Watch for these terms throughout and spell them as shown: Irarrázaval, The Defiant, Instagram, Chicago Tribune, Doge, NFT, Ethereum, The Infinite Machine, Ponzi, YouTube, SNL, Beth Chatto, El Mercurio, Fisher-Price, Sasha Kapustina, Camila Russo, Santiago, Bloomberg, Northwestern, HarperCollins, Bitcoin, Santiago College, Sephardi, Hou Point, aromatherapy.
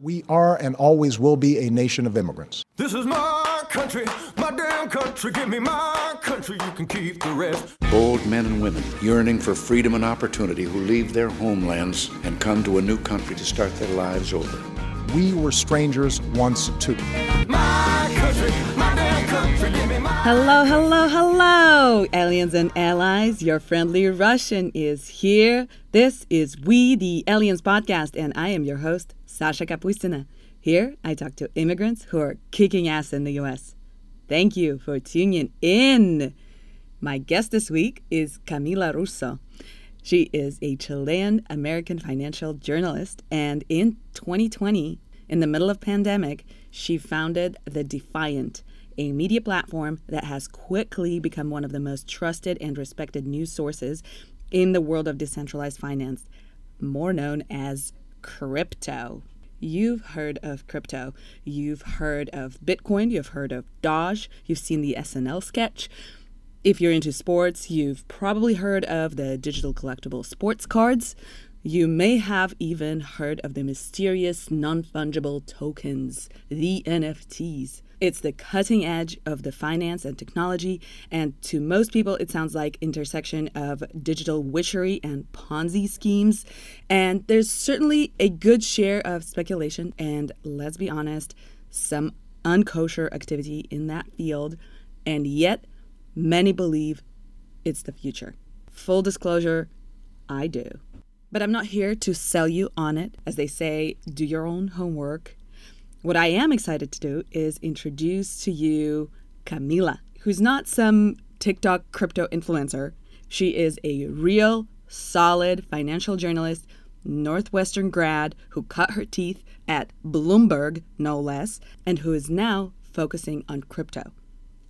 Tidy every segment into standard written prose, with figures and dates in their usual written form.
We are and always will be a nation of immigrants. This is my country, my damn country. Give me my country, you can keep the rest. Bold men and women yearning for freedom and opportunity who leave their homelands and come to a new country to start their lives over. We were strangers once too. My country, my damn country. Give me my... Hello, hello, hello, aliens and allies. Your friendly Russian is here. This is We the Aliens podcast, and I am your host, Sasha Kapustina. Here, I talk to immigrants who are kicking ass in the U.S. Thank you for tuning in. My guest this week is Camila Russo. She is a Chilean-American financial journalist, and in 2020, in the middle of pandemic, she founded The Defiant, a media platform that has quickly become one of the most trusted and respected news sources in the world of decentralized finance, more known as crypto. You've heard of crypto. You've heard of Bitcoin. You've heard of Doge. You've seen the SNL sketch. If you're into sports, you've probably heard of the digital collectible sports cards. You may have even heard of the mysterious non-fungible tokens, the NFTs. It's the cutting edge of the finance and technology, and to most people, it sounds like intersection of digital witchery and Ponzi schemes. And there's certainly a good share of speculation and, let's be honest, some unkosher activity in that field. And yet, many believe it's the future. Full disclosure, I do. But I'm not here to sell you on it. As they say, do your own homework. What I am excited to do is introduce to you Camila, who's not some TikTok crypto influencer. She is a real, solid financial journalist, Northwestern grad who cut her teeth at Bloomberg, no less, and who is now focusing on crypto.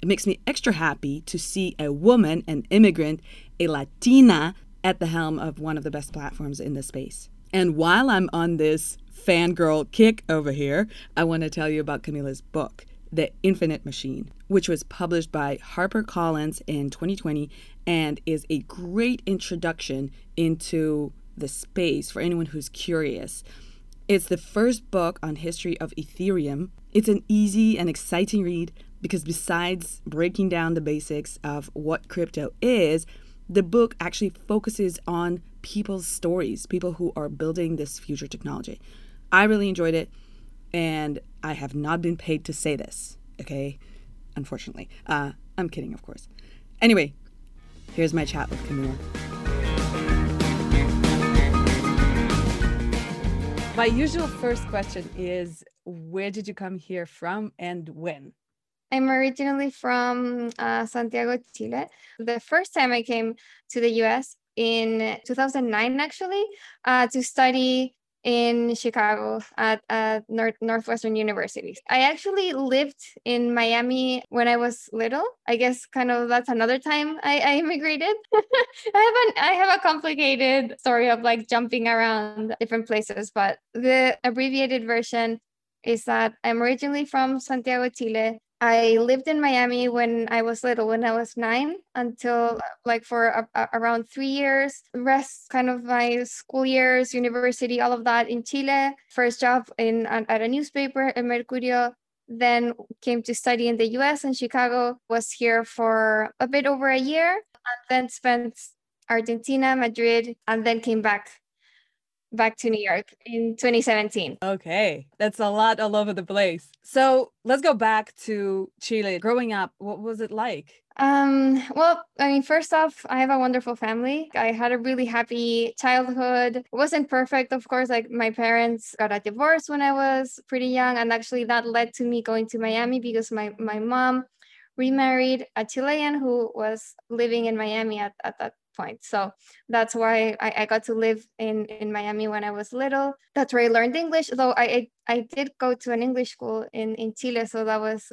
It makes me extra happy to see a woman, an immigrant, a Latina, at the helm of one of the best platforms in the space. And while I'm on this fangirl kick over here, I want to tell you about Camila's book, The Infinite Machine, which was published by HarperCollins in 2020 and is a great introduction into the space for anyone who's curious. It's the first book on history of Ethereum. It's an easy and exciting read because besides breaking down the basics of what crypto is, the book actually focuses on people's stories, people who are building this future technology. I really enjoyed it, and I have not been paid to say this, okay? Unfortunately. I'm kidding, of course. Anyway, here's my chat with Camila. My usual first question is, where did you come here from and when? I'm originally from Santiago, Chile. The first time I came to the US in 2009, actually, to study in Chicago at Northwestern University. I actually lived in Miami when I was little. I guess kind of that's another time I immigrated. I have a complicated story of like jumping around different places, but the abbreviated version is that I'm originally from Santiago, Chile. I lived in Miami when I was little, when I was 9, until like for around 3 years. The rest kind of my school years, university, all of that in Chile. First job at a newspaper, El Mercurio. Then came to study in the US in Chicago. Was here for a bit over a year. And then spent Argentina, Madrid, and then came back to New York in 2017. Okay, that's a lot all over the place. So let's go back to Chile. Growing up, what was it like? Well, I mean, first off, I have a wonderful family. I had a really happy childhood. It wasn't perfect, of course. Like my parents got a divorce when I was pretty young. And actually that led to me going to Miami because my mom remarried a Chilean who was living in Miami at that point. So that's why I got to live in Miami when I was little. That's where I learned English, though I did go to an English school in Chile. So that was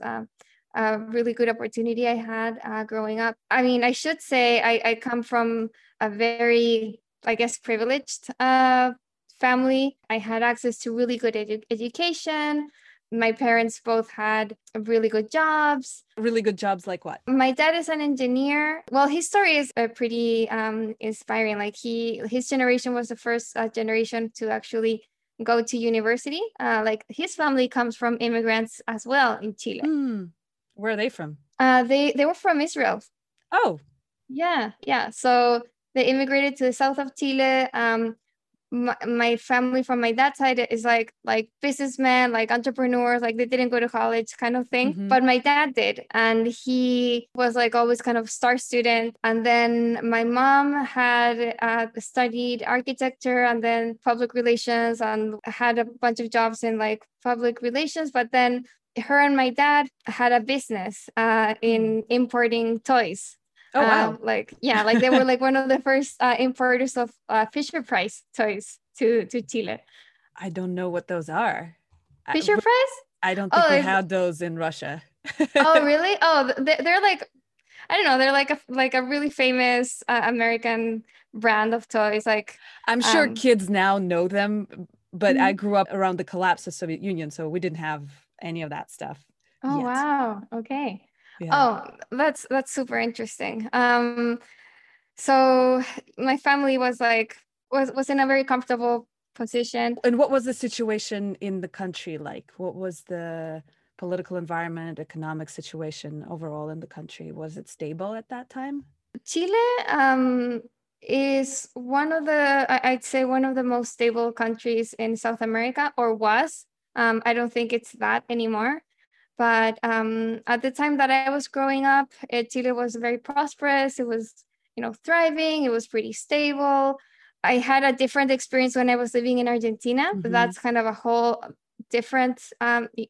a really good opportunity I had growing up. I mean, I should say I come from a very, I guess, privileged family. I had access to really good education. My parents both had really good jobs. Really good jobs like what? My dad is an engineer. Well, his story is pretty inspiring. Like his generation was the first generation to actually go to university. Like his family comes from immigrants as well in Chile. Mm. Where are they from? They were from Israel. Oh. Yeah, yeah. So they immigrated to the south of Chile. My family from my dad's side is like businessmen, like entrepreneurs, like they didn't go to college kind of thing. Mm-hmm. But my dad did. And he was like always kind of star student. And then my mom had studied architecture and then public relations and had a bunch of jobs in like public relations. But then her and my dad had a business in importing toys. Oh, wow. Like they were like one of the first importers of Fisher-Price toys to Chile. I don't know what those are. Fisher-Price? I don't think they had those in Russia. Oh, really? Oh, they're like, I don't know. They're like a really famous American brand of toys. Like I'm sure kids now know them, but I grew up around the collapse of Soviet Union. So we didn't have any of that stuff. Oh, yet. Wow. Okay. Yeah. Oh, that's super interesting. So my family was in a very comfortable position. And what was the situation in the country like? What was the political environment, economic situation overall in the country? Was it stable at that time? Chile is one of the most stable countries in South America, or was. I don't think it's that anymore. But at the time that I was growing up, Chile was very prosperous. It was, thriving. It was pretty stable. I had a different experience when I was living in Argentina, but that's kind of a whole different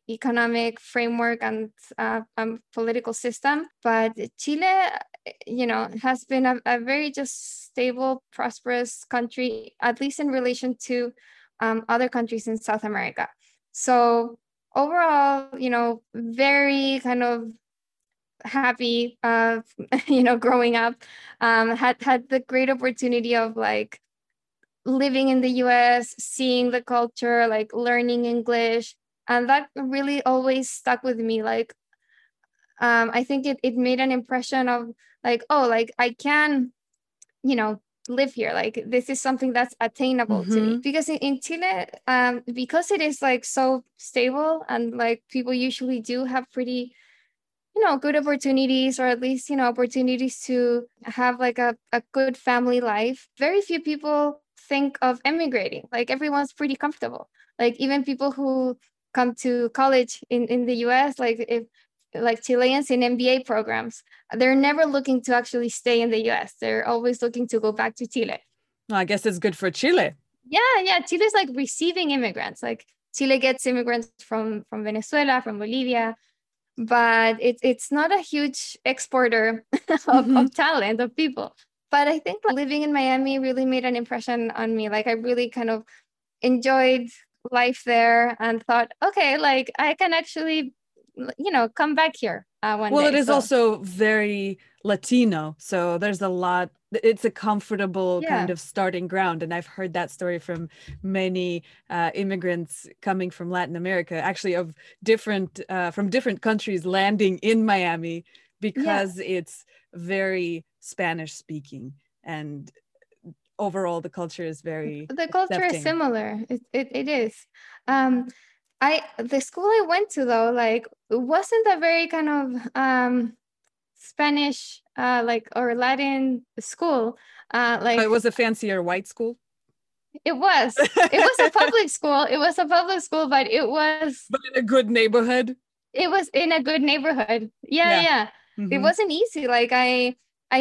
economic framework and political system. But Chile, has been a very just stable, prosperous country, at least in relation to other countries in South America. So overall, very kind of happy, growing up, had the great opportunity of like living in the US, seeing the culture, like learning English. And that really always stuck with me. Like, I think it made an impression of like, oh, like I can, live here. Like this is something that's attainable to me, because in Chile, because it is like so stable and like people usually do have pretty, good opportunities, or at least, opportunities to have like a good family life. Very few people think of emigrating. Like everyone's pretty comfortable. Like even people who come to college in the US, like Chileans in MBA programs, they're never looking to actually stay in the US. They're always looking to go back to Chile. Well, I guess it's good for Chile. Yeah. Chile's like receiving immigrants. Like Chile gets immigrants from Venezuela, from Bolivia, but it's not a huge exporter of talent, of people. But I think living in Miami really made an impression on me. Like I really kind of enjoyed life there and thought, okay, like I can actually come back here one day. Well, it is also very Latino. So there's a lot, it's a comfortable kind of starting ground. And I've heard that story from many immigrants coming from Latin America, actually of different countries landing in Miami, because it's very Spanish speaking. And overall, the culture is very accepting. Is similar. It is. The school I went to though, like it wasn't a very kind of Spanish or Latin school. So it was a fancier white school. It was a public school. It was a public school, but it was. But in a good neighborhood. It was in a good neighborhood. Yeah. Mm-hmm. It wasn't easy. Like I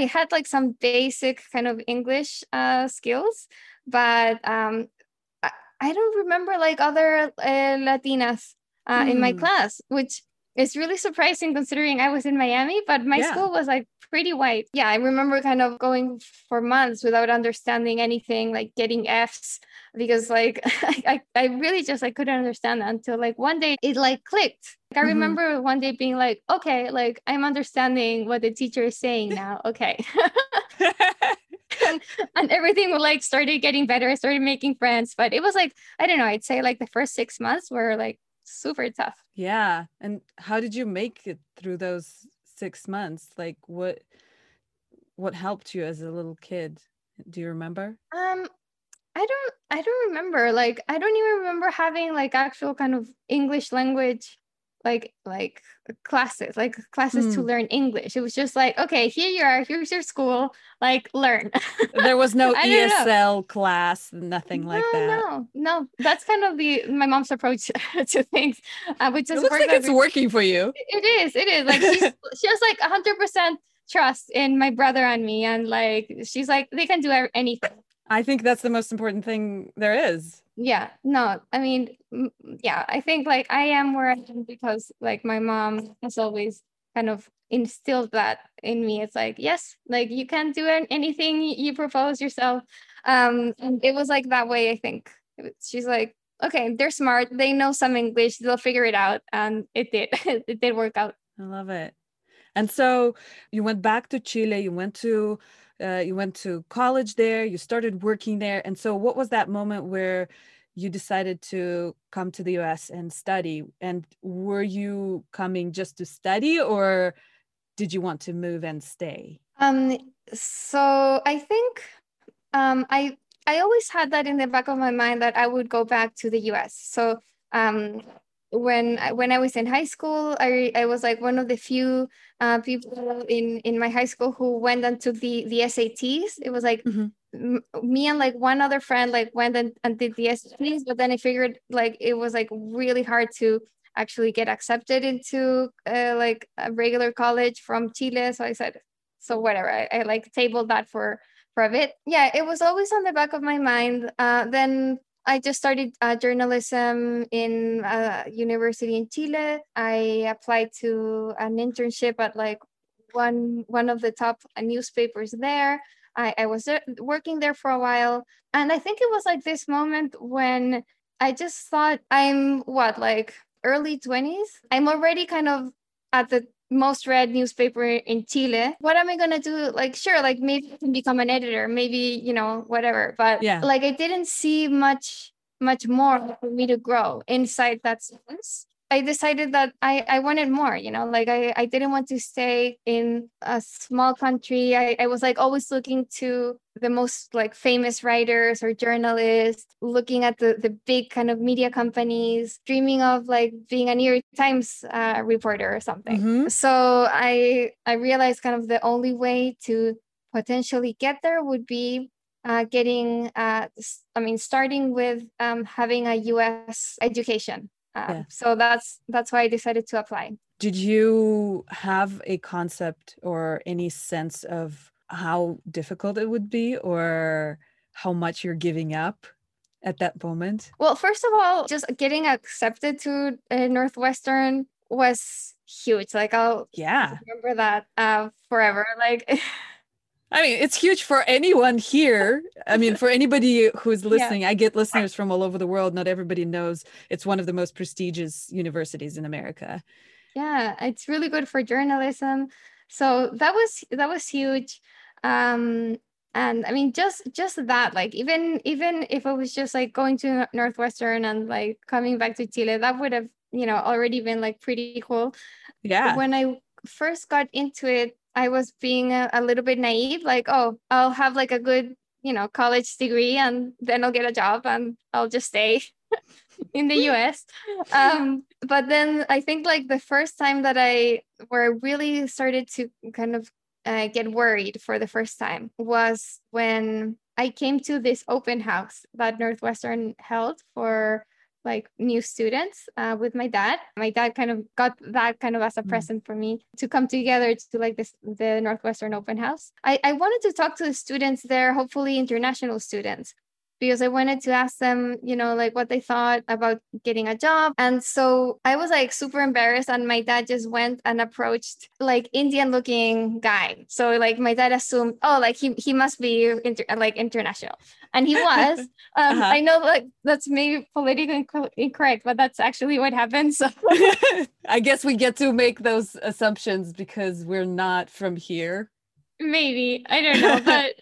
had like some basic kind of English skills, but I don't remember like other Latinas in my class, which is really surprising considering I was in Miami, but my school was like pretty white. Yeah, I remember kind of going for months without understanding anything, like getting Fs, because like I really just like couldn't understand until like one day it like clicked. Like I remember one day being like, okay, like I'm understanding what the teacher is saying now. Okay. And everything like started getting better. I started making friends, but it was like, I don't know, I'd say like the first 6 months were like super tough. Yeah. And how did you make it through those 6 months? Like what helped you as a little kid? Do you remember? I don't remember. Like, I don't even remember having like actual kind of English language, like classes, to learn English. It was just like, okay, here you are, here's your school, like learn. There was no ESL class, nothing like that. No. That's kind of my mom's approach to things. It looks like it's working for you. It is. Like she has like 100% trust in my brother and me, and like she's like, they can do anything. I think that's the most important thing there is. Yeah, no, I mean, yeah, I think like I am where I am because like my mom has always kind of instilled that in me. It's like, yes, like you can do anything you propose yourself. And it was like that way, I think. She's like, okay, they're smart. They know some English. They'll figure it out. And it did. It did work out. I love it. And so you went back to Chile. You went to college there, you started working there. And so what was that moment where you decided to come to the US and study? And were you coming just to study, or did you want to move and stay? So I think I always had that in the back of my mind that I would go back to the US. So when I was in high school, I was like one of the few people in my high school who went and took the SATs. It was like me and like one other friend like went and did the SATs, but then I figured like it was like really hard to actually get accepted into like a regular college from Chile. So I said, so whatever, I like tabled that for a bit. Yeah, it was always on the back of my mind. Then I just started journalism in a university in Chile. I applied to an internship at like one of the top newspapers there. I was working there for a while. And I think it was like this moment when I just thought, I'm like early 20s? I'm already kind of at the most read newspaper in Chile. What am I going to do? Like, sure, like maybe I can become an editor, maybe, you know, whatever. But yeah, like I didn't see much more for me to grow inside that space. I decided that I wanted more, you know, like I didn't want to stay in a small country. I was like always looking to the most like famous writers or journalists, looking at the big kind of media companies, dreaming of like being a New York Times reporter or something. So I realized kind of the only way to potentially get there would be starting with having a US education. So that's why I decided to apply. Did you have a concept or any sense of how difficult it would be or how much you're giving up at that moment? Well, first of all, just getting accepted to Northwestern was huge. Like I'll remember that forever. Like I mean, it's huge for anyone here. I mean, for anybody who's listening, I get listeners from all over the world. Not everybody knows it's one of the most prestigious universities in America. Yeah, it's really good for journalism. So that was huge. And I mean, just that, like, even if I was just like going to Northwestern and like coming back to Chile, that would have, you know, already been like pretty cool. Yeah. When I first got into it, I was being a little bit naive, like, oh, I'll have like a good, you know, college degree and then I'll get a job and I'll just stay in the US. But then I think like the first time where I really started to kind of get worried for the first time was when I came to this open house that Northwestern held for like new students with my dad. My dad kind of got that kind of as a present for me to come together to like the Northwestern open house. I wanted to talk to the students there, hopefully international students, because I wanted to ask them, you know, like what they thought about getting a job. And so I was like super embarrassed, and my dad just went and approached like Indian looking guy. So like my dad assumed, oh, like he must be international. And he was, I know like that's maybe politically incorrect, but that's actually what happened. So I guess we get to make those assumptions because we're not from here. Maybe, I don't know, but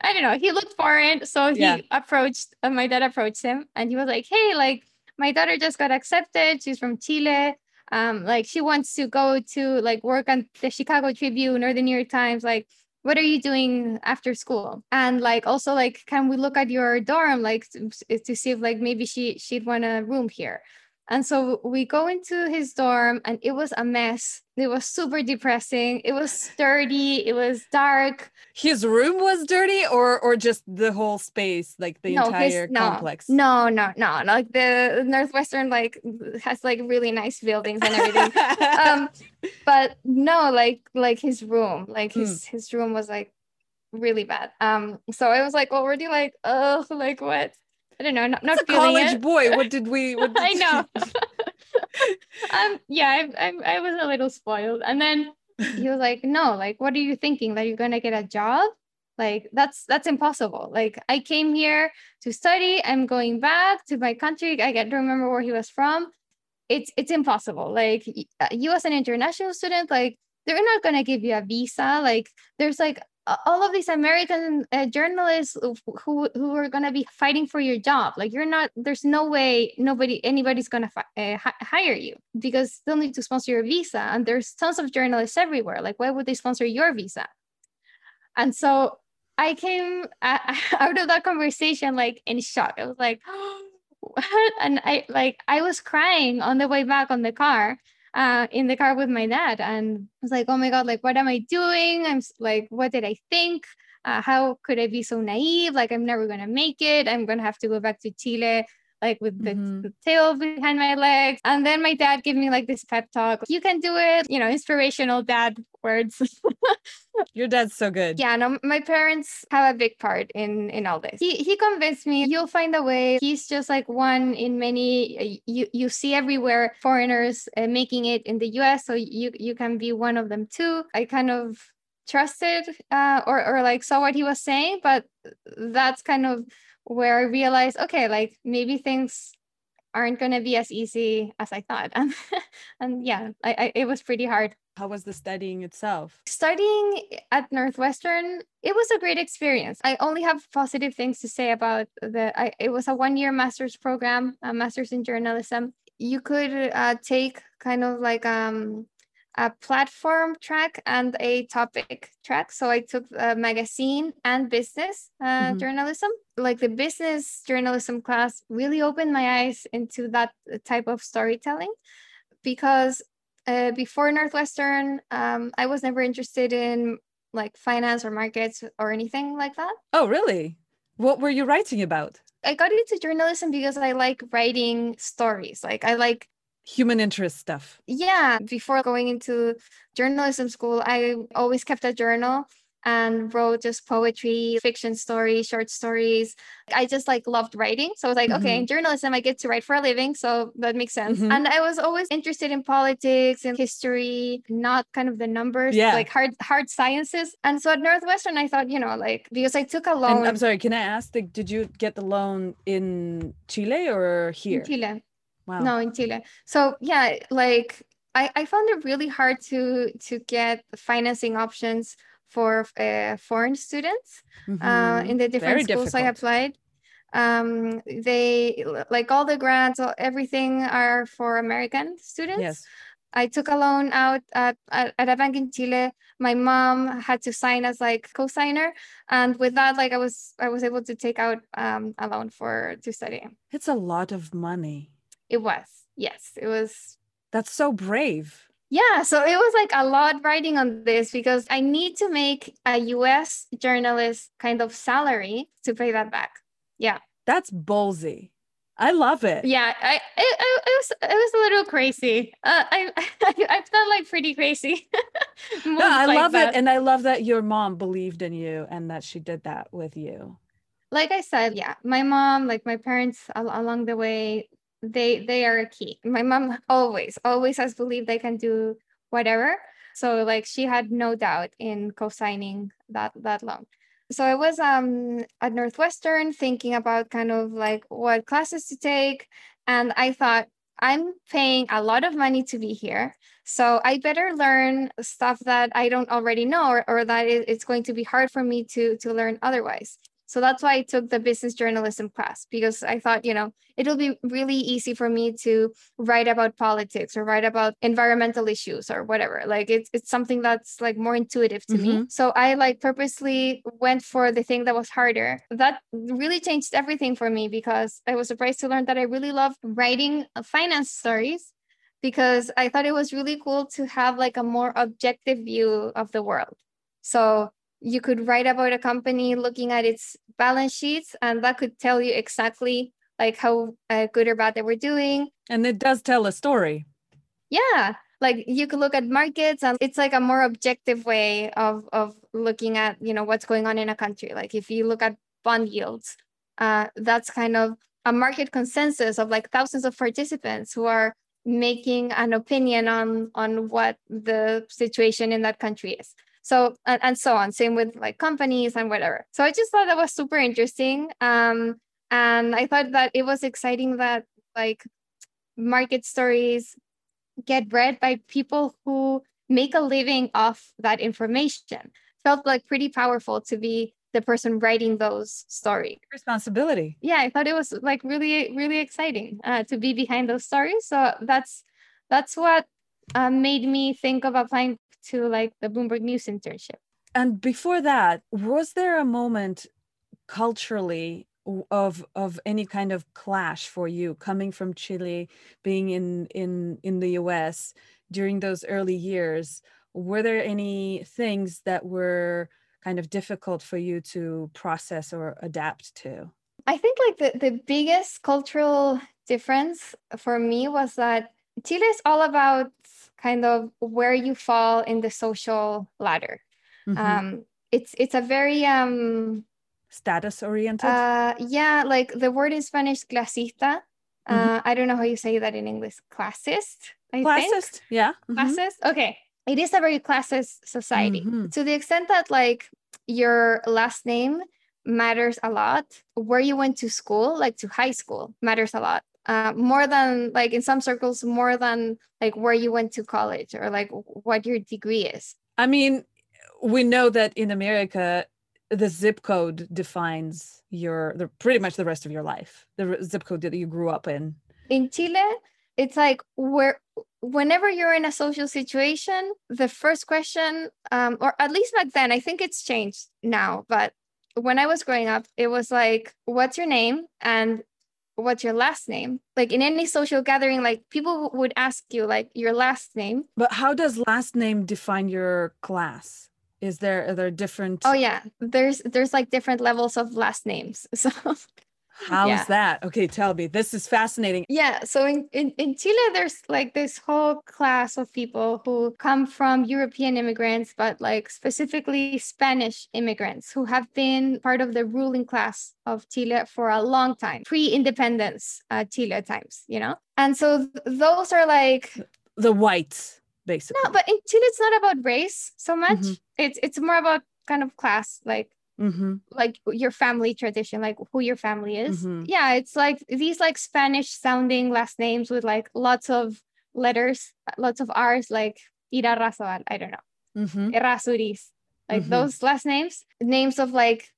I don't know. He looked foreign. So my dad approached him and he was like, hey, like my daughter just got accepted. She's from Chile. Like she wants to go to like work on the Chicago Tribune or the New York Times. Like what are you doing after school? And like, also like, can we look at your dorm, like to see if like, maybe she'd want a room here. And so we go into his dorm and it was a mess. It was super depressing. It was dirty. It was dark. His room was dirty or just the whole space, like the entire complex? No. Like the Northwestern like has like really nice buildings and everything. But no, like his room, like his room was like really bad. So I was like already like, oh, like what? I don't know, not feeling college it. Boy, what did I know. I was a little spoiled. And then he was like, no, like, what are you thinking? That you're going to get a job? Like, that's impossible. Like, I came here to study. I'm going back to my country. I can't remember where he was from. It's impossible. Like, you as an international student, like, they're not going to give you a visa. Like, there's like all of these American journalists who are going to be fighting for your job. Like you're not, there's no way anybody's going to hire you because they'll need to sponsor your visa. And there's tons of journalists everywhere. Like, why would they sponsor your visa? And so I came out of that conversation, like in shock. I was like, oh, what? And I was crying on the way back on the car. In the car with my dad, and I was like, oh my God, like, what am I doing? I'm like, what did I think? How could I be so naive? Like, I'm never going to make it. I'm going to have to go back to Chile, like with the tail behind my legs. And then my dad gave me like this pep talk. You can do it. You know, inspirational dad words. Your dad's so good. Yeah, no, my parents have a big part in all this. He convinced me, you'll find a way. He's just like one in many. You see everywhere foreigners making it in the US, so you can be one of them too. I kind of trusted or like saw what he was saying, but that's kind of where I realized, okay, like maybe things aren't going to be as easy as I thought. And yeah, it was pretty hard. How was the studying itself? Studying at Northwestern, it was a great experience. I only have positive things to say about it was a one-year master's program, a master's in journalism. You could take kind of like a platform track and a topic track. So I took magazine and business journalism. Like the business journalism class really opened my eyes into that type of storytelling because before Northwestern, I was never interested in like finance or markets or anything like that. Oh, really? What were you writing about? I got into journalism because I like writing stories. Like I like human interest stuff. Yeah. Before going into journalism school, I always kept a journal and wrote just poetry, fiction stories, short stories. I just like loved writing. So I was like, okay, in journalism, I get to write for a living. So that makes sense. And I was always interested in politics and history, not kind of the numbers, like hard sciences. And so at Northwestern, I thought, you know, like, because I took a loan. And I'm sorry, can I ask, like, did you get the loan in Chile or here? In Chile. Wow. No, in Chile. So yeah, like I found it really hard to get financing options for foreign students in the different schools I applied. They like all the grants, everything are for American students. Yes. I took a loan out at a bank in Chile. My mom had to sign as like co-signer. And with that, like I was able to take out a loan to study. It's a lot of money. It was. Yes, it was. That's so brave. Yeah. So it was like a lot writing on this because I need to make a US journalist kind of salary to pay that back. Yeah. That's ballsy. I love it. Yeah. It was a little crazy. I felt like pretty crazy. No, I like love that. It. And I love that your mom believed in you and that she did that with you. Like I said, yeah, my mom, like my parents along the way, they are a key. My mom always has believed they can do whatever. So like she had no doubt in co-signing that loan. So I was at Northwestern thinking about kind of like what classes to take. And I thought, I'm paying a lot of money to be here. So I better learn stuff that I don't already know or that it's going to be hard for me to learn otherwise. So that's why I took the business journalism class, because I thought, you know, it'll be really easy for me to write about politics or write about environmental issues or whatever. Like it's something that's like more intuitive to me. So I like purposely went for the thing that was harder. That really changed everything for me, because I was surprised to learn that I really love writing finance stories, because I thought it was really cool to have like a more objective view of the world. So you could write about a company looking at its balance sheets, and that could tell you exactly like how good or bad they were doing. And it does tell a story. Yeah. Like you could look at markets, and it's like a more objective way of looking at, you know, what's going on in a country. Like if you look at bond yields, that's kind of a market consensus of like thousands of participants who are making an opinion on what the situation in that country is. So, and so on, same with like companies and whatever. So I just thought that was super interesting. And I thought that it was exciting that like market stories get read by people who make a living off that information. Felt like pretty powerful to be the person writing those stories. Responsibility. Yeah, I thought it was like really, really exciting to be behind those stories. So that's what made me think of applying to like the Bloomberg News internship. And before that, was there a moment culturally of any kind of clash for you coming from Chile, being in the US during those early years? Were there any things that were kind of difficult for you to process or adapt to? I think like the biggest cultural difference for me was that Chile is all about kind of where you fall in the social ladder. It's a very status oriented. Yeah, like the word in Spanish, clasista. I don't know how you say that in English. Classist. Classist. Yeah. Classist. Okay. It is a very classist society to the extent that like your last name matters a lot. Where you went to school, like to high school, matters a lot. More than like in some circles, more than like where you went to college or like what your degree is. I mean, we know that in America, the zip code defines pretty much the rest of your life, the zip code that you grew up in. In Chile, it's like whenever you're in a social situation, the first question, or at least back then, I think it's changed now, but when I was growing up, it was like, what's your name? And what's your last name? Like in any social gathering, like people would ask you like your last name. But how does last name define your class? Are there different? Oh yeah, there's like different levels of last names. So how's that? Okay, tell me. This is fascinating. Yeah. So in Chile, there's like this whole class of people who come from European immigrants, but like specifically Spanish immigrants who have been part of the ruling class of Chile for a long time, pre-independence Chile times, you know? And so those are like the whites, basically. No, but in Chile, it's not about race so much. It's more about kind of class, like your family tradition, like who your family is. Yeah, it's like these like Spanish sounding last names with like lots of letters, lots of R's, like Irarrázaval, I don't know, Errázuriz, like those last names of like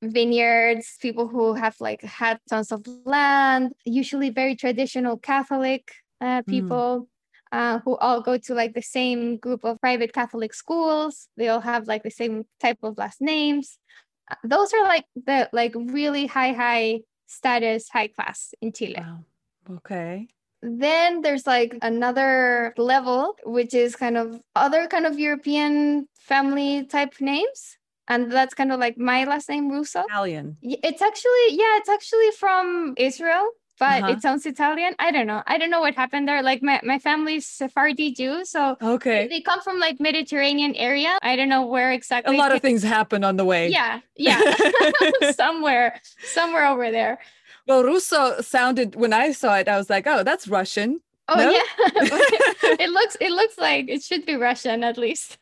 vineyards, people who have like had tons of land, usually very traditional Catholic people. Who all go to like the same group of private Catholic schools. They all have like the same type of last names. Those are like the like really high status, high class in Chile. Wow. Okay. Then there's like another level, which is kind of other kind of European family type names. And that's kind of like my last name, Russo. Italian. It's actually from Israel. But it sounds Italian. I don't know what happened there. Like my family's Sephardi Jew. So they come from like Mediterranean area. I don't know where exactly. A lot of things happen on the way. Yeah. Somewhere over there. Well, Russo sounded, when I saw it, I was like, oh, that's Russian. Oh, no? Yeah. It looks like it should be Russian, at least.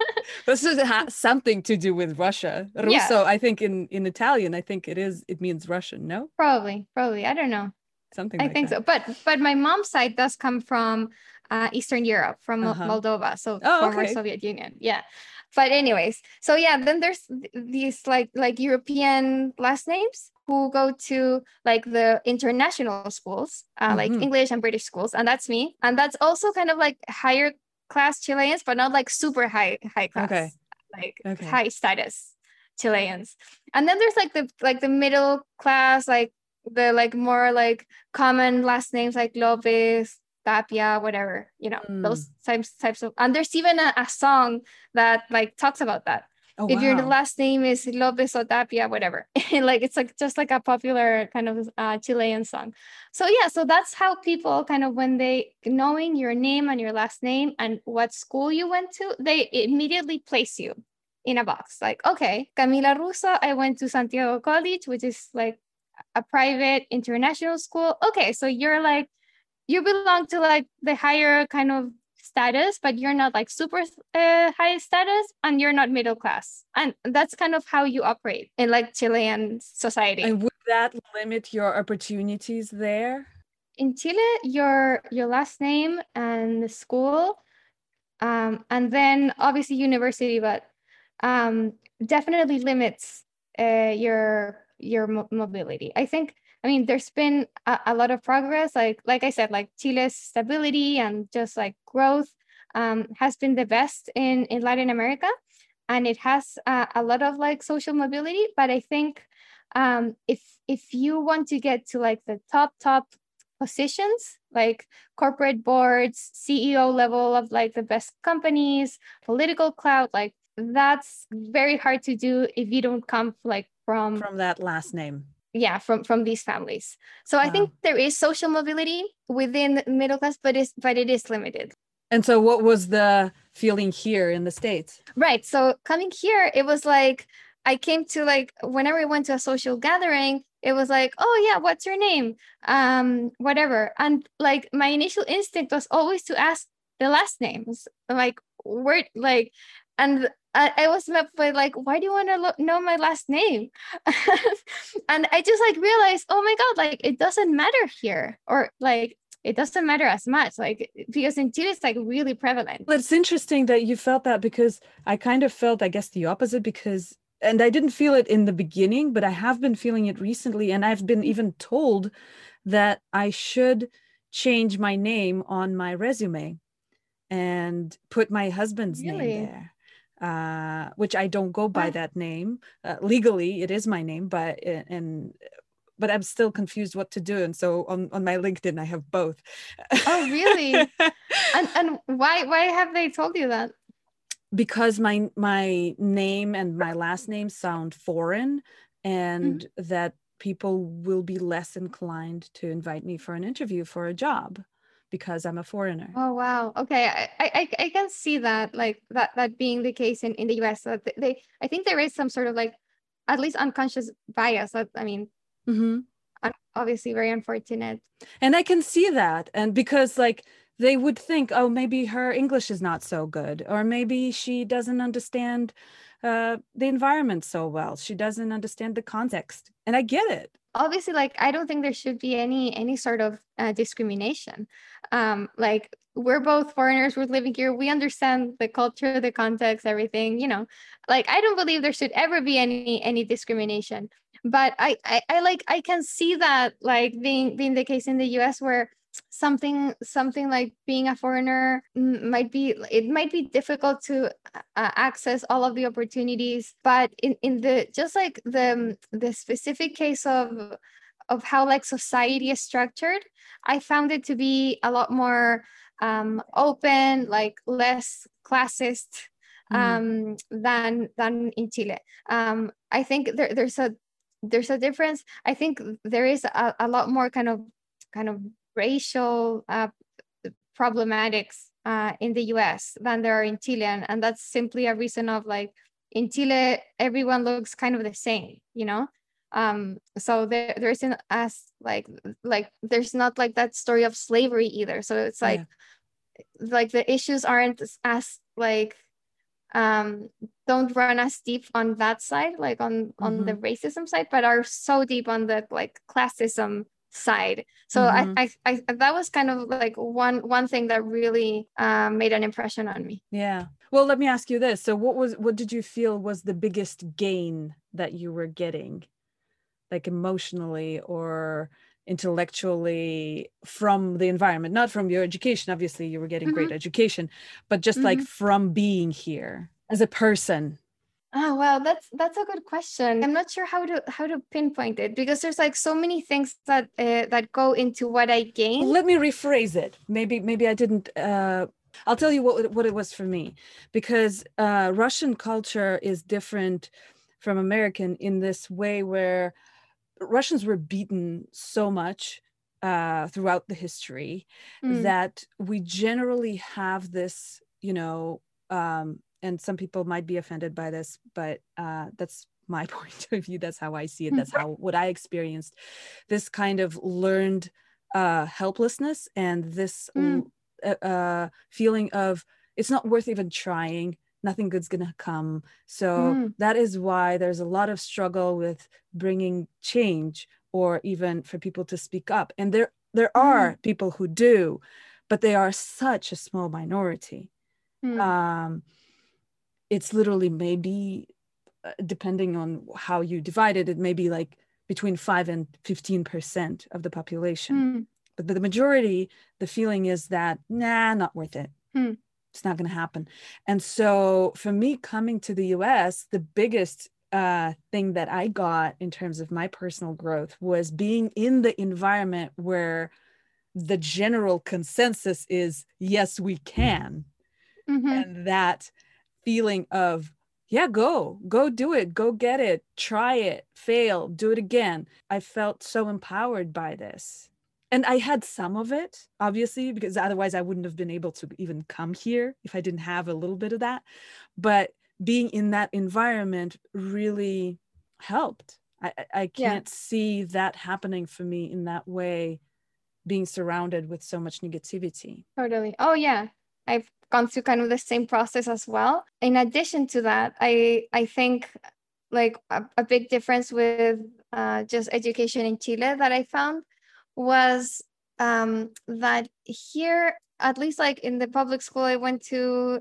This has something to do with Russia. Russo, yeah. I think in Italian, I think it means Russian, no? Probably. I don't know. Something I like think that. So. But my mom's side does come from Eastern Europe, from Moldova, so former Soviet Union. Yeah. But anyways, so yeah, then there's these like European last names who go to like the international schools, like English and British schools. And that's me. And that's also kind of like higher class Chileans, but not like super high class, high status Chileans. And then there's like the middle class, like the like more like common last names like Lopez, Tapia, whatever, you know, those types of, and there's even a song that like talks about that. Oh, if your last name is Lopez or Tapia, whatever, like it's like just like a popular kind of Chilean song. So yeah, so that's how people kind of, when they knowing your name and your last name and what school you went to, they immediately place you in a box. Like, okay, Camila Russo, I went to Santiago College, which is like a private international school. Okay, so you're like, you belong to like the higher kind of status, but you're not like super high status, and you're not middle class. And that's kind of how you operate in like Chilean society. And would that limit your opportunities there? In Chile, your last name and the school, and then obviously university, but definitely limits your mobility, I think. I mean, there's been a lot of progress, like I said, like Chile's stability and just like growth has been the best in Latin America. And it has a lot of like social mobility. But I think if you want to get to like the top positions, like corporate boards, CEO level of like the best companies, political clout, like that's very hard to do if you don't come like from that last name. Yeah, from these families. So I think there is social mobility within the middle class, but it is limited. And so what was the feeling here in the States? Right. So coming here, it was like, I came to like, whenever I went to a social gathering, it was like, oh yeah, what's your name? Whatever. And like my initial instinct was always to ask the last names, like where, like, and I was met with like, why do you want to know my last name? And I just like realized, oh my God, like it doesn't matter here, or like it doesn't matter as much, like because in Chile it's like really prevalent. Well, it's interesting that you felt that, because I kind of felt, I guess, the opposite, because, and I didn't feel it in the beginning, but I have been feeling it recently, and I've been even told that I should change my name on my resume and put my husband's name there. Which I don't go by that name. Legally, it is my name, but I'm still confused what to do. And so on my LinkedIn, I have both. Oh, really? And why have they told you that? Because my name and my last name sound foreign, and that people will be less inclined to invite me for an interview for a job, because I'm a foreigner. Oh, wow. Okay. I can see that, like that being the case in the US. That they, I think there is some sort of like, at least unconscious bias. I mean, obviously very unfortunate. And I can see that. And because like, they would think, oh, maybe her English is not so good, or maybe she doesn't understand the environment so well. She doesn't understand the context. And I get it. Obviously, like, I don't think there should be any sort of discrimination. Like, we're both foreigners, we're living here, we understand the culture, the context, everything, you know. Like, I don't believe there should ever be any discrimination. But I can see that, like, being the case in the US, where something like being a foreigner might be difficult to access all of the opportunities. But in the, just like the specific case of how like society is structured, I found it to be a lot more open, like less classist than in Chile. I think there's a difference. I think there is a lot more kind of racial problematics in the US than there are in Chile. And that's simply a reason of like, in Chile, everyone looks kind of the same, you know? So there isn't as like there's not like that story of slavery either. So it's like, the issues aren't as like, don't run as deep on that side, like on the racism side, but are so deep on the like classism side. So I that was kind of like one thing that really made an impression on me. Yeah. Well, let me ask you this. So what did you feel was the biggest gain that you were getting, like emotionally or intellectually, from the environment? Not from your education, obviously you were getting mm-hmm. great education, but just mm-hmm. like from being here as a person. Oh, wow. That's a good question. I'm not sure how to pinpoint it, because there's like so many things that go into what I gain. Let me rephrase it. Maybe I didn't. I'll tell you what it was for me, because Russian culture is different from American in this way, where Russians were beaten so much throughout the history that we generally have this, and some people might be offended by this, but that's my point of view. That's how I see it. That's what I experienced, this kind of learned helplessness and this feeling of it's not worth even trying. Nothing good's gonna come. So that is why there's a lot of struggle with bringing change, or even for people to speak up. And there are people who do, but they are such a small minority. It's literally maybe, depending on how you divide it, it may be like between 5 and 15% of the population. But the majority, the feeling is that, not worth it. It's not going to happen. And so for me, coming to the US, the biggest thing that I got in terms of my personal growth was being in the environment where the general consensus is, yes, we can. And that feeling of, go do it, go get it, try it, fail, do it again. I felt so empowered by this. And I had some of it, obviously, because otherwise I wouldn't have been able to even come here if I didn't have a little bit of that. But being in that environment really helped. I can't see that happening for me in that way, being surrounded with so much negativity. Totally. Oh, yeah. I've gone through kind of the same process as well. In addition to that, I think like a big difference with just education in Chile that I found was that here, at least like in the public school I went to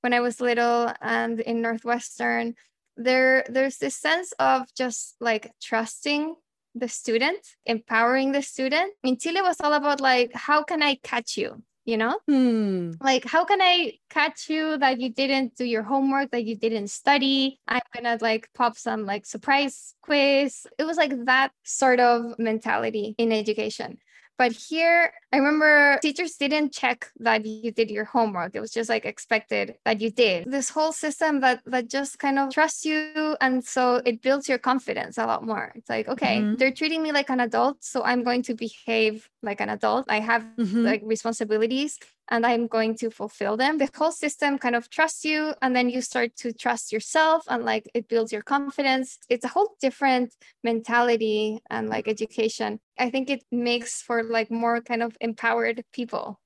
when I was little, and in Northwestern, there's this sense of just like trusting the student, empowering the student. In Chile, it was all about like, how can I catch you? Like, how can I catch you that you didn't do your homework, that you didn't study? I'm gonna like pop some like surprise quiz. It was like that sort of mentality in education. But here, I remember teachers didn't check that you did your homework. It was just like expected that you did. This whole system that just kind of trusts you. And so it builds your confidence a lot more. It's like, okay, they're treating me like an adult, so I'm going to behave like an adult. I have like responsibilities, and I'm going to fulfill them. The whole system kind of trusts you, and then you start to trust yourself, and like it builds your confidence. It's a whole different mentality and like education. I think it makes for like more kind of empowered people.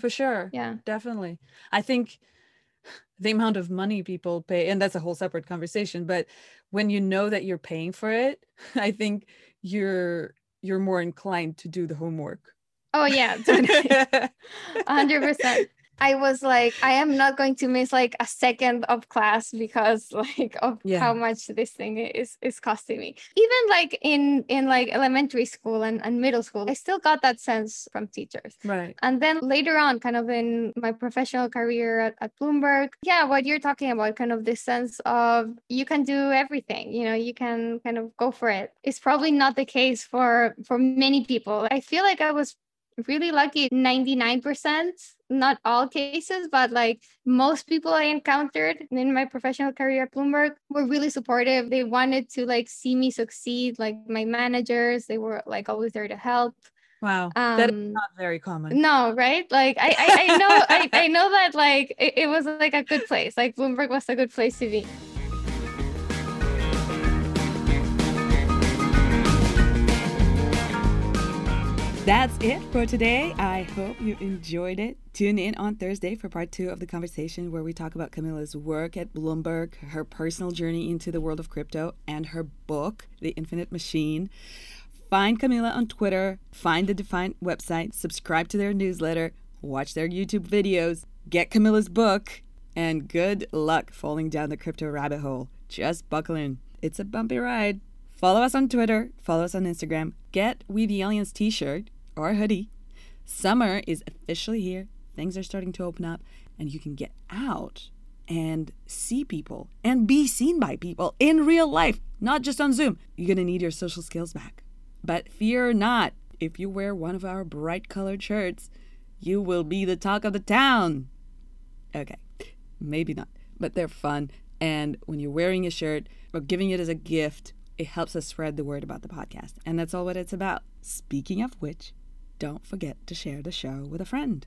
For sure. Yeah, definitely. I think the amount of money people pay, and that's a whole separate conversation, but when you know that you're paying for it, I think you're more inclined to do the homework. Oh, yeah, totally. 100%. I was like, I am not going to miss like a second of class because like of how much this thing is costing me. Even like in like elementary school and middle school, I still got that sense from teachers. Right. And then later on, kind of in my professional career at Bloomberg, what you're talking about, kind of this sense of you can do everything, you know, you can kind of go for it. It's probably not the case for many people. I feel like I was really lucky, 99%, not all cases, but like most people I encountered in my professional career at Bloomberg were really supportive. They wanted to like see me succeed, like my managers, they were like always there to help. Wow. That is not very common. No, right? Like I know, I know that like it was like a good place. Like Bloomberg was a good place to be. That's it for today. I hope you enjoyed it. Tune in on Thursday for part 2 of the conversation, where we talk about Camila's work at Bloomberg, her personal journey into the world of crypto, and her book, The Infinite Machine. Find Camila on Twitter, find the Defiant website, subscribe to their newsletter, watch their YouTube videos, get Camila's book, and good luck falling down the crypto rabbit hole. Just buckle in. It's a bumpy ride. Follow us on Twitter. Follow us on Instagram. Get We the Aliens t-shirt or hoodie. Summer is officially here. Things are starting to open up, and you can get out and see people and be seen by people in real life, not just on Zoom. You're going to need your social skills back. But fear not. If you wear one of our bright colored shirts, you will be the talk of the town. Okay, maybe not, but they're fun. And when you're wearing a shirt or giving it as a gift, it helps us spread the word about the podcast. And that's all what it's about. Speaking of which, don't forget to share the show with a friend.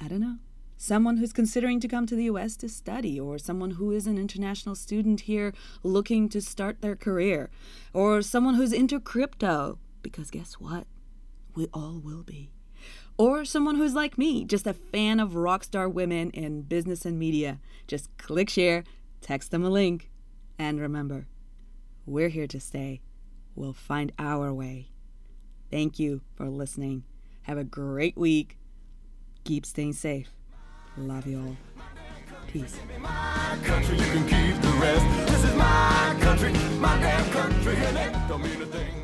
I don't know, someone who's considering to come to the US to study, or someone who is an international student here looking to start their career, or someone who's into crypto, because guess what? We all will be. Or someone who's like me, just a fan of rock star women in business and media. Just click share, text them a link, and remember, we're here to stay. We'll find our way. Thank you for listening. Have a great week. Keep staying safe. Love you all. Peace. My country, you can keep the rest. This is my country, my damn country, and it don't mean a thing.